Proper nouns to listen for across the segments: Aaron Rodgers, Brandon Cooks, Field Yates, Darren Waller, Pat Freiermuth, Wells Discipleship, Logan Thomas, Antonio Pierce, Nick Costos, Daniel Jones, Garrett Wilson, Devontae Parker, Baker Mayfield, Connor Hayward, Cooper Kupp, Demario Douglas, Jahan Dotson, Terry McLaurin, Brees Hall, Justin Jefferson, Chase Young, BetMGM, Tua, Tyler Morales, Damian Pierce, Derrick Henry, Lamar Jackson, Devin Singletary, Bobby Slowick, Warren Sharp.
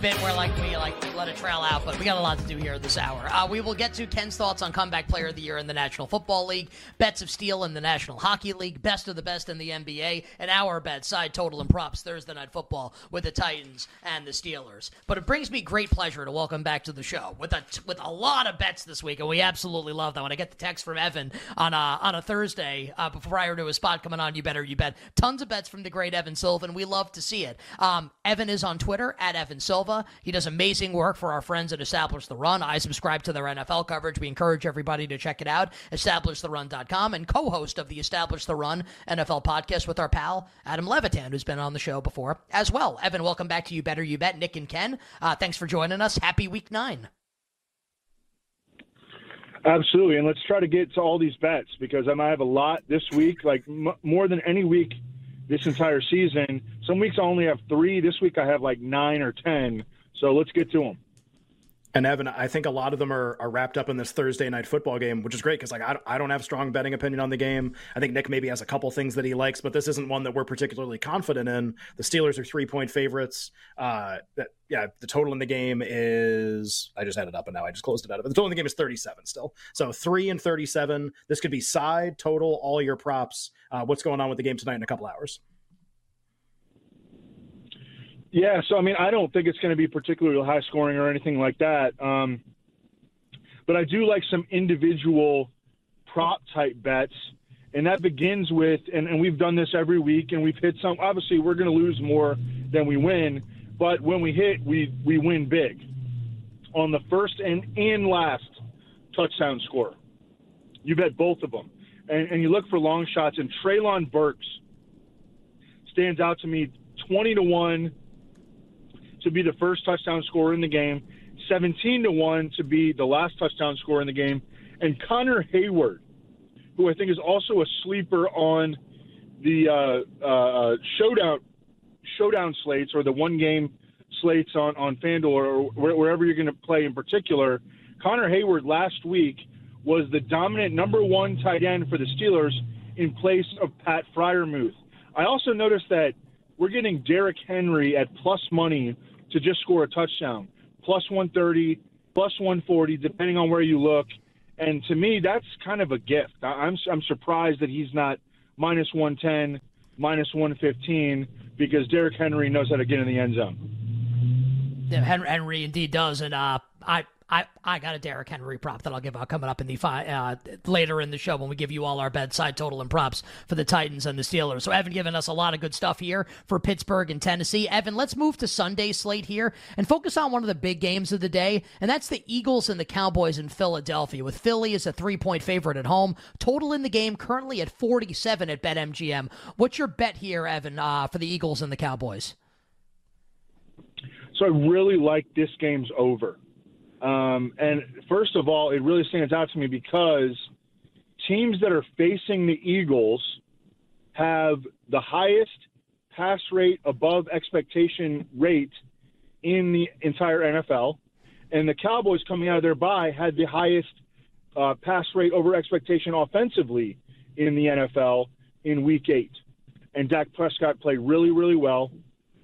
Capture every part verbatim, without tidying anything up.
Bit where like we like let it trail out, but we got a lot to do here this hour. Uh, we will get to Ken's thoughts on comeback player of the year in the National Football League, bets of steel in the National Hockey League, best of the best in the N B A, and our bet side total and props Thursday Night Football with the Titans and the Steelers. But it brings me great pleasure to welcome back to the show with a with a lot of bets this week, and we absolutely love that. When I get the text from Evan on a, on a Thursday uh, prior to his spot coming on, You Better You Bet, tons of bets from the great Evan Silva, and we love to see it. Um, Evan is on Twitter at Evan Silva. He does amazing work for our friends at Establish the Run. I subscribe to their N F L coverage. We encourage everybody to check it out. establish the run dot com, and co-host of the Establish the Run N F L podcast with our pal Adam Levitan, who's been on the show before as well. Evan, welcome back to You Better You Bet, Nick and Ken. Uh, thanks for joining us. Happy week nine. Absolutely, and let's try to get to all these bets because I might have a lot this week, like m- more than any week this entire season. Some weeks I only have three. This week I have like nine or ten. So let's get to them. And Evan, I think a lot of them are, are wrapped up in this Thursday Night Football game, which is great because like I, I don't have strong betting opinion on the game. I think Nick maybe has a couple things that he likes, but this isn't one that we're particularly confident in. The Steelers are three-point favorites. Uh, that yeah, the total in the game is – I just had it up and now I just closed it out. But the total in the game is thirty-seven still. So three and thirty-seven. This could be side, total, all your props. Uh, what's going on with the game tonight in a couple hours? Yeah, so, I mean, I don't think it's going to be particularly high scoring or anything like that. Um, but I do like some individual prop-type bets, and that begins with and, – and we've done this every week, and we've hit some – obviously, we're going to lose more than we win, but when we hit, we, we win big on the first and, and last touchdown score. You bet both of them. And, and you look for long shots, and Traylon Burks stands out to me twenty to one – to be the first touchdown scorer in the game, seventeen to one to be the last touchdown scorer in the game, and Connor Hayward, who I think is also a sleeper on the uh, uh, showdown showdown slates or the one-game slates on, on FanDuel or wh- wherever you're going to play in particular. Connor Hayward last week was the dominant number one tight end for the Steelers in place of Pat Freiermuth. I also noticed that we're getting Derrick Henry at plus money to just score a touchdown, plus one thirty, plus one forty, depending on where you look. And to me, that's kind of a gift. I'm I'm surprised that he's not minus one ten, minus one fifteen, because Derrick Henry knows how to get in the end zone. Yeah, Henry indeed does, and uh, I. I, I got a Derrick Henry prop that I'll give out coming up in the fi- uh, later in the show when we give you all our bedside total and props for the Titans and the Steelers. So Evan given us a lot of good stuff here for Pittsburgh and Tennessee. Evan, let's move to Sunday slate here and focus on one of the big games of the day, and that's the Eagles and the Cowboys in Philadelphia, with Philly as a three-point favorite at home. Total in the game currently at forty-seven at BetMGM. What's your bet here, Evan, uh, for the Eagles and the Cowboys? So I really like this game's over. Um, and first of all, it really stands out to me because teams that are facing the Eagles have the highest pass rate above expectation rate in the entire N F L. And the Cowboys coming out of their bye had the highest uh, pass rate over expectation offensively in the N F L in week eight. And Dak Prescott played really, really well.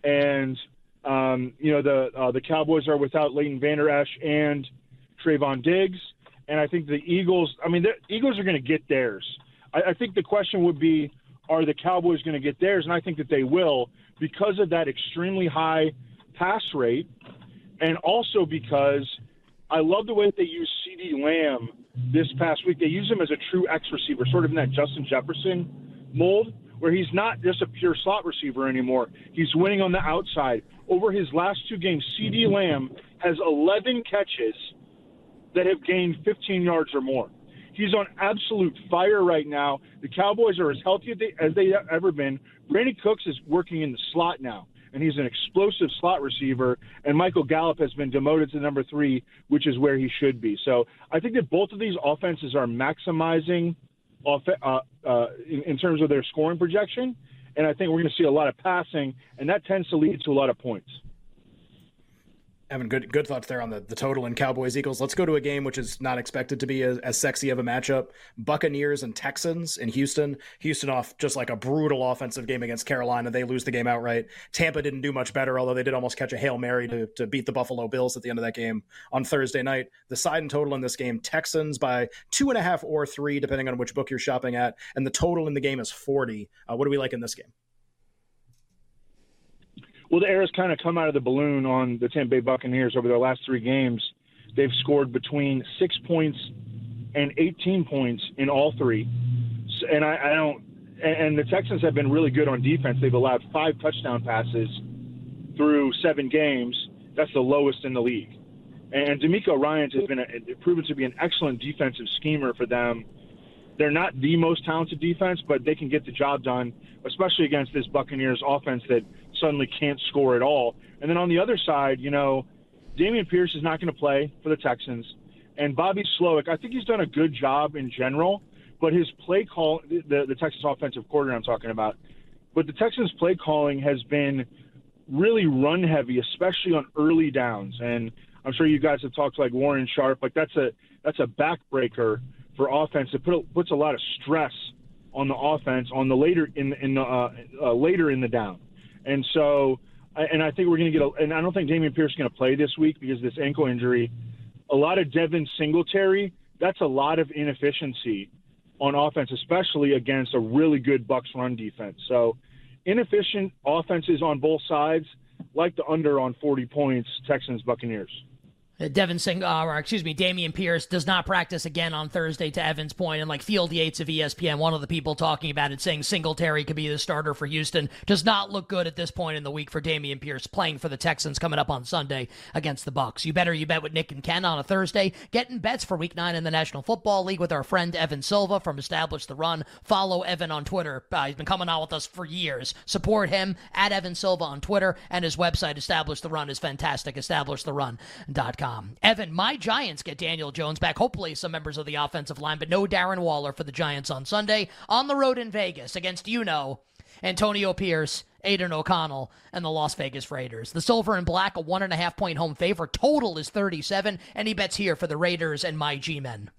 And, um, you know, the uh, the Cowboys are without Leighton Vander Esch and Trayvon Diggs. And I think the Eagles, I mean, the Eagles are going to get theirs. I, I think the question would be, are the Cowboys going to get theirs? And I think that they will because of that extremely high pass rate. And also because I love the way that they use C D. Lamb this past week. They use him as a true X receiver, sort of in that Justin Jefferson mold, where he's not just a pure slot receiver anymore. He's winning on the outside. Over his last two games, C D. Lamb has eleven catches that have gained fifteen yards or more. He's on absolute fire right now. The Cowboys are as healthy as they've ever been. Brandon Cooks is working in the slot now, and he's an explosive slot receiver, and Michael Gallup has been demoted to number three, which is where he should be. So I think that both of these offenses are maximizing off, uh, uh, in, in terms of their scoring projection, and I think we're going to see a lot of passing, and that tends to lead to a lot of points. Evan, good good thoughts there on the, the total in Cowboys-Eagles. Let's go to a game which is not expected to be as, as sexy of a matchup. Buccaneers and Texans in Houston. Houston off just like a brutal offensive game against Carolina. They lose the game outright. Tampa didn't do much better, although they did almost catch a Hail Mary to, to beat the Buffalo Bills at the end of that game on Thursday night. The side and total in this game, Texans by two and a half or three, depending on which book you're shopping at. And the total in the game is forty. Uh, what do we like in this game? Well, the air has kind of come out of the balloon on the Tampa Bay Buccaneers over their last three games. They've scored between six points and eighteen points in all three. And I, I don't, and the Texans have been really good on defense. They've allowed five touchdown passes through seven games. That's the lowest in the league. And D'Amico Ryan has been a, proven to be an excellent defensive schemer for them. They're not the most talented defense, but they can get the job done, especially against this Buccaneers offense that suddenly can't score at all. And then on the other side, you know, Damian Pierce is not going to play for the Texans. And Bobby Slowick, I think he's done a good job in general, but his play call, the, the Texans offensive coordinator I'm talking about, but the Texans play calling has been really run heavy, especially on early downs. And I'm sure you guys have talked to like Warren Sharp, like that's a, that's a backbreaker for offense. It put a, puts a lot of stress on the offense on the later in in the, uh, uh, later in the down, and so and I think we're going to get a, and I don't think Damian Pierce is going to play this week because of this ankle injury. A lot of Devin Singletary. That's a lot of inefficiency on offense, especially against a really good Bucs run defense. So inefficient offenses on both sides, like the under on forty points, Texans Buccaneers. Devin Sing, uh, or excuse me, Damian Pierce does not practice again on Thursday, to Evan's point, and like Field Yates of E S P N, one of the people talking about it, saying Singletary could be the starter for Houston. Does not look good at this point in the week for Damian Pierce playing for the Texans coming up on Sunday against the Bucs. You better you bet with Nick and Ken on a Thursday. Getting bets for Week Nine in the National Football League with our friend Evan Silva from Establish the Run. Follow Evan on Twitter. Uh, he's been coming on with us for years. Support him at Evan Silva on Twitter, and his website Establish the Run is fantastic. establish the run dot com. Evan, my Giants get Daniel Jones back, hopefully some members of the offensive line, but no Darren Waller for the Giants on Sunday. On the road in Vegas against, you know, Antonio Pierce, Aiden O'Connell, and the Las Vegas Raiders. The Silver and Black, a one and a half point home favorite. Total is thirty-seven. Any bets here for the Raiders and my G-Men?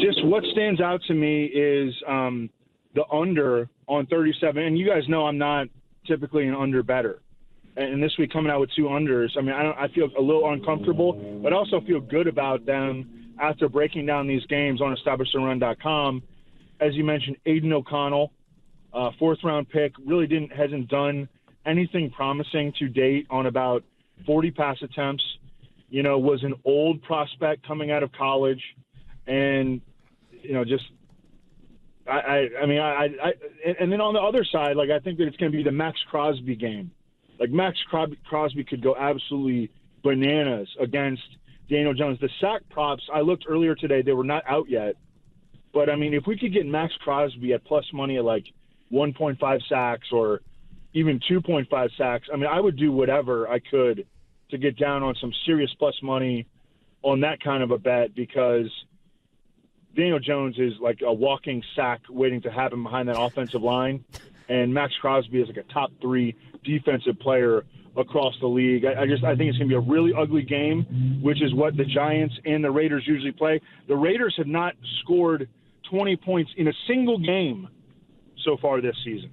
Just what stands out to me is um, the under on thirty-seven. And you guys know I'm not typically an under better. And this week coming out with two unders, I mean, I, don't, I feel a little uncomfortable, but I also feel good about them after breaking down these games on establish the run dot com. As you mentioned, Aiden O'Connell, uh, fourth-round pick, really didn't hasn't done anything promising to date on about forty pass attempts. You know, was an old prospect coming out of college, and you know, just I, I, I mean, I, I, and then on the other side, like I think that it's going to be the Max Crosby game. Like Max Crosby could go absolutely bananas against Daniel Jones. The sack props, I looked earlier today, they were not out yet. But, I mean, if we could get Max Crosby at plus money at like one point five sacks or even two point five sacks. I mean, I would do whatever I could to get down on some serious plus money on that kind of a bet, because Daniel Jones is like a walking sack waiting to happen behind that offensive line. And Max Crosby is like a top three defensive player across the league. I, I just I think it's going to be a really ugly game, which is what the Giants and the Raiders usually play. The Raiders have not scored twenty points in a single game so far this season.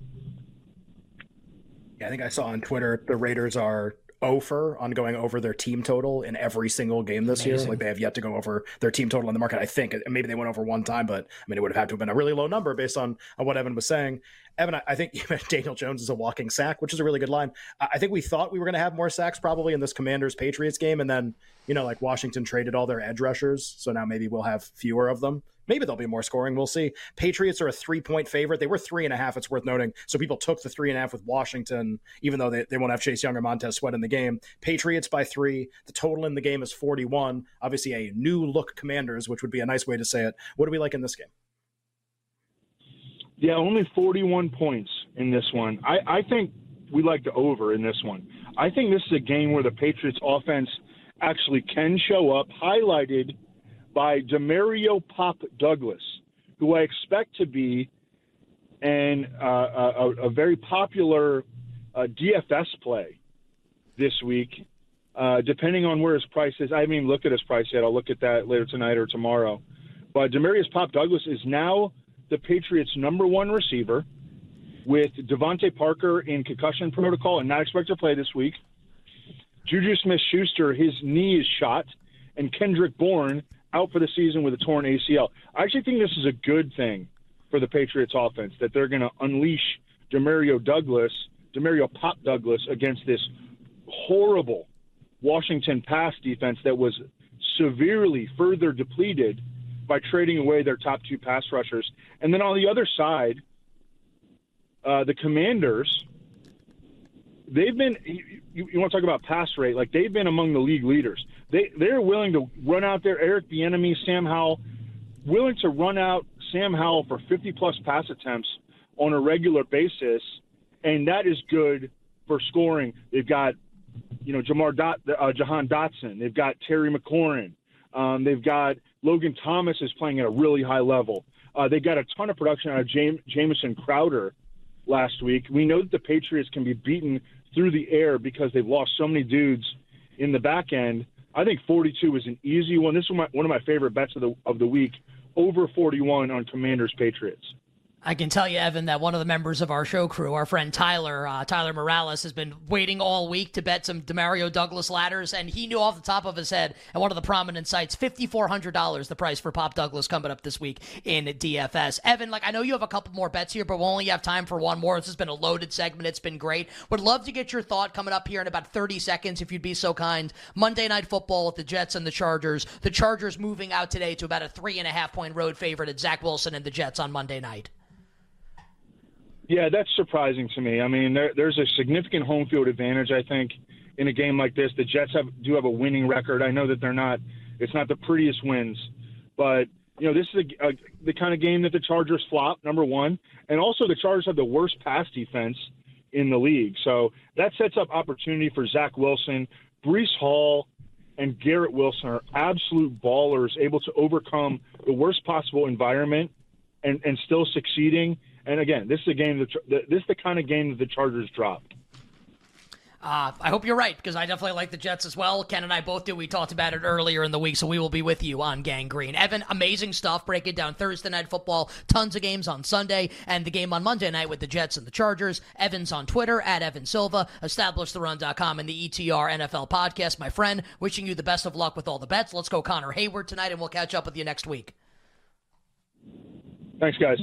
Yeah, I think I saw on Twitter the Raiders are oh for on going over their team total in every single game this year. So like they have yet to go over their team total on the market, I think. Maybe they went over one time, but I mean, it would have had to have been a really low number based on, on what Evan was saying. Evan, I, I think Daniel Jones is a walking sack, which is a really good line. I, I think we thought we were going to have more sacks probably in this Commanders-Patriots game. And then, you know, like Washington traded all their edge rushers. So now maybe we'll have fewer of them. Maybe there'll be more scoring. We'll see. Patriots are a three-point favorite. They were three and a half. It's worth noting. So people took the three and a half with Washington, even though they, they won't have Chase Young or Montez Sweat in the game. Patriots by three. The total in the game is forty-one. Obviously a new look Commanders, which would be a nice way to say it. What do we like in this game? Yeah, only forty-one points in this one. I, I think we like the over in this one. I think this is a game where the Patriots offense actually can show up, highlighted by Demario Pop Douglas, who I expect to be an, uh, a, a very popular uh, D F S play this week, uh, depending on where his price is. I haven't even looked at his price yet. I'll look at that later tonight or tomorrow. But Demario Pop Douglas is now the Patriots' number one receiver, with Devontae Parker in concussion protocol and not expected to play this week. Juju Smith-Schuster, his knee is shot, and Kendrick Bourne out for the season with a torn A C L. I actually think this is a good thing for the Patriots offense, that they're going to unleash Demario Douglas, Demario Pop Douglas, against this horrible Washington pass defense that was severely further depleted by trading away their top two pass rushers. And then on the other side, uh, the Commanders, they've been, you, you want to talk about pass rate, like they've been among the league leaders. They, they're willing to run out there, Eric Bieniemy, Sam Howell, willing to run out Sam Howell for fifty-plus pass attempts on a regular basis, and that is good for scoring. They've got, you know, Jamar Dot, uh, Jahan Dotson. They've got Terry McLaurin. Um, they've got Logan Thomas is playing at a really high level. Uh, they got a ton of production out of Jame- Jamison Crowder last week. We know that the Patriots can be beaten through the air because they've lost so many dudes in the back end. I think forty-two is an easy one. This is my, one of my favorite bets of the of the week, over forty-one on Commanders Patriots. I can tell you, Evan, that one of the members of our show crew, our friend Tyler, uh, Tyler Morales, has been waiting all week to bet some Demario Douglas ladders, and he knew off the top of his head at one of the prominent sites, five thousand four hundred dollars the price for Pop Douglas coming up this week in D F S. Evan, like I know you have a couple more bets here, but we'll only have time for one more. This has been a loaded segment. It's been great. Would love to get your thought coming up here in about thirty seconds, if you'd be so kind. Monday Night Football with the Jets and the Chargers. The Chargers moving out today to about a three and a half point road favorite at Zach Wilson and the Jets on Monday night. Yeah, that's surprising to me. I mean, there, there's a significant home field advantage, I think, in a game like this. The Jets have, do have a winning record. I know that they're not – it's not the prettiest wins. But, you know, this is a, a, the kind of game that the Chargers flop, number one. And also the Chargers have the worst pass defense in the league. So that sets up opportunity for Zach Wilson. Brees Hall and Garrett Wilson are absolute ballers, able to overcome the worst possible environment and, and still succeeding. – And again, this is a game that this is the kind of game that the Chargers dropped. Uh, I hope you're right, because I definitely like the Jets as well. Ken and I both do. We talked about it earlier in the week, so we will be with you on Gang Green. Evan, amazing stuff. Breaking down Thursday Night Football. Tons of games on Sunday, and the game on Monday night with the Jets and the Chargers. Evan's on Twitter, at Evan Silva, establish the run dot com, and the E T R N F L podcast. My friend, wishing you the best of luck with all the bets. Let's go Connor Hayward tonight, and we'll catch up with you next week. Thanks, guys.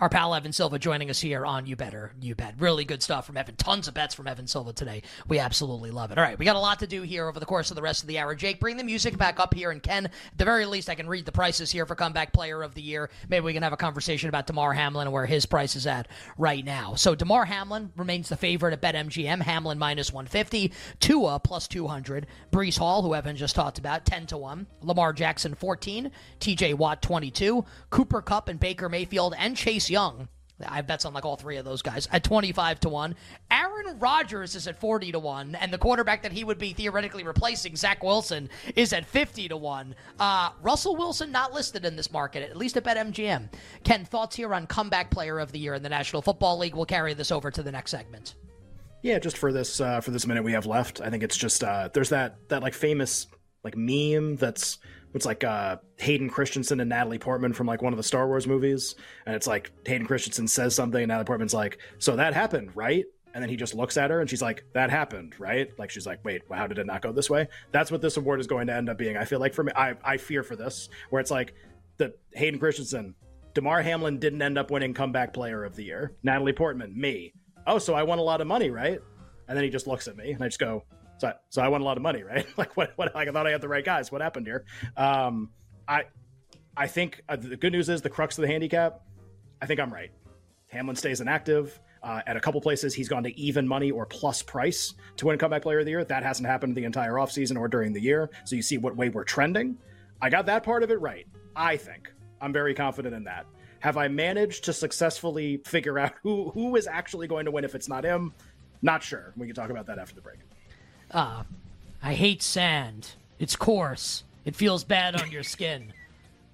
Our pal Evan Silva joining us here on You Better, You Bet. Really good stuff from Evan. Tons of bets from Evan Silva today. We absolutely love it. All right, we got a lot to do here over the course of the rest of the hour. Jake, bring the music back up here. And Ken, at the very least, I can read the prices here for Comeback Player of the Year. Maybe we can have a conversation about Damar Hamlin and where his price is at right now. So Damar Hamlin remains the favorite at BetMGM. Hamlin minus one fifty. Tua plus two hundred. Brees Hall, who Evan just talked about, ten to one. Lamar Jackson, fourteen. T J Watt, twenty-two. Cooper Kupp and Baker Mayfield and Chase Young I have bets on like all three of those guys at twenty-five to one. Aaron Rodgers is at forty to one, and the quarterback that he would be theoretically replacing, Zach Wilson, is at fifty to one. Uh, Russell Wilson not listed in this market, at least at BetMGM. Ken, thoughts here on comeback player of the year in the National Football League? We'll carry this over to the next segment. Yeah, just for this uh, for this minute we have left, I think it's just uh, there's that that like famous like meme that's it's like uh, Hayden Christensen and Natalie Portman from like one of the Star Wars movies, and it's like Hayden Christensen says something, and Natalie Portman's like, "So that happened, right?" And then he just looks at her, and she's like, "That happened, right?" Like she's like, "Wait, well, how did it not go this way?" That's what this award is going to end up being. I feel like for me, I I fear for this, where it's like the Hayden Christensen, Damar Hamlin didn't end up winning comeback player of the year. Natalie Portman, me. Oh, so I won a lot of money, right? And then he just looks at me, and I just go, so I, so I won a lot of money, right? Like, what, what? Like, I thought I had the right guys. What happened here? Um, I I think uh, the good news is the crux of the handicap, I think I'm right. Hamlin stays inactive. Uh, at a couple places, he's gone to even money or plus price to win comeback player of the year. That hasn't happened the entire offseason or during the year. So you see what way we're trending. I got that part of it right, I think. I'm very confident in that. Have I managed to successfully figure out who, who is actually going to win if it's not him? Not sure. We can talk about that after the break. Uh, I hate sand. It's coarse. It feels bad on your skin.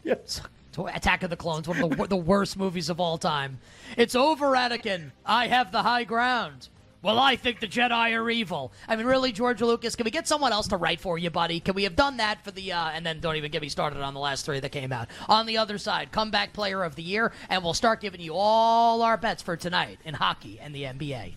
Yes. Attack of the Clones, one of the, the worst movies of all time. It's over, Anakin. I have the high ground. Well, I think the Jedi are evil. I mean, really, George Lucas, can we get someone else to write for you, buddy? Can we have done that for the, uh, and then don't even get me started on the last three that came out. On the other side, comeback player of the year, and we'll start giving you all our bets for tonight in hockey and the N B A.